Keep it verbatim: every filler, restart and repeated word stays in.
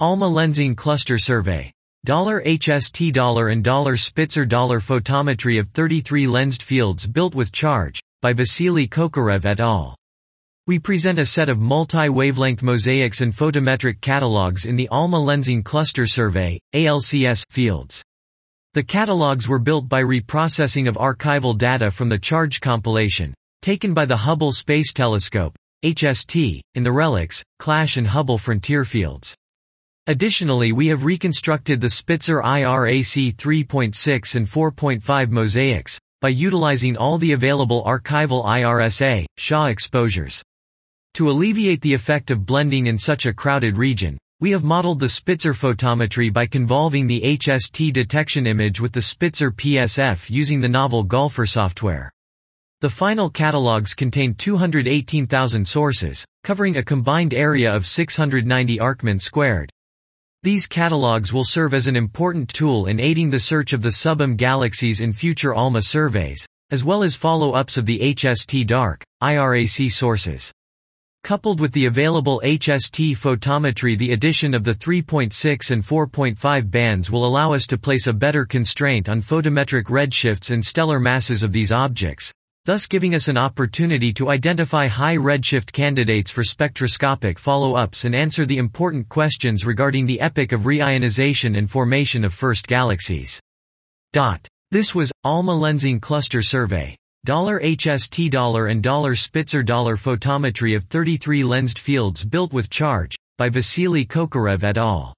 ALMA Lensing Cluster Survey. H S T and Spitzer Photometry of thirty-three Lensed Fields Built with CHARGE, by Vasily Kokorev et al. We present a set of multi-wavelength mosaics and photometric catalogs in the ALMA Lensing Cluster Survey, A L C S, fields. The catalogs were built by reprocessing of archival data from the CHARGE compilation, taken by the Hubble Space Telescope, H S T, in the RELICS, CLASH and Hubble Frontier Fields. Additionally, we have reconstructed the Spitzer I R A C three point six and four point five mosaics, by utilizing all the available archival I R S A, S H A exposures. To alleviate the effect of blending in such a crowded region, we have modeled the Spitzer photometry by convolving the H S T detection image with the Spitzer P S F using the novel golfir software. The final catalogs contain two hundred eighteen thousand sources, covering a combined area of six hundred ninety arcmen squared. These catalogs will serve as an important tool in aiding the search of the sub-M galaxies in future ALMA surveys, as well as follow-ups of the H S T dark, I R A C sources. Coupled with the available H S T photometry, the addition of the three point six and four point five bands will allow us to place a better constraint on photometric redshifts and stellar masses of these objects, thus giving us an opportunity to identify high redshift candidates for spectroscopic follow-ups and answer the important questions regarding the epoch of reionization and formation of first galaxies. This was ALMA Lensing Cluster Survey. H S T and Spitzer Photometry of thirty-three Lensed Fields Built with CHARGE, by Vasily Kokorev et al.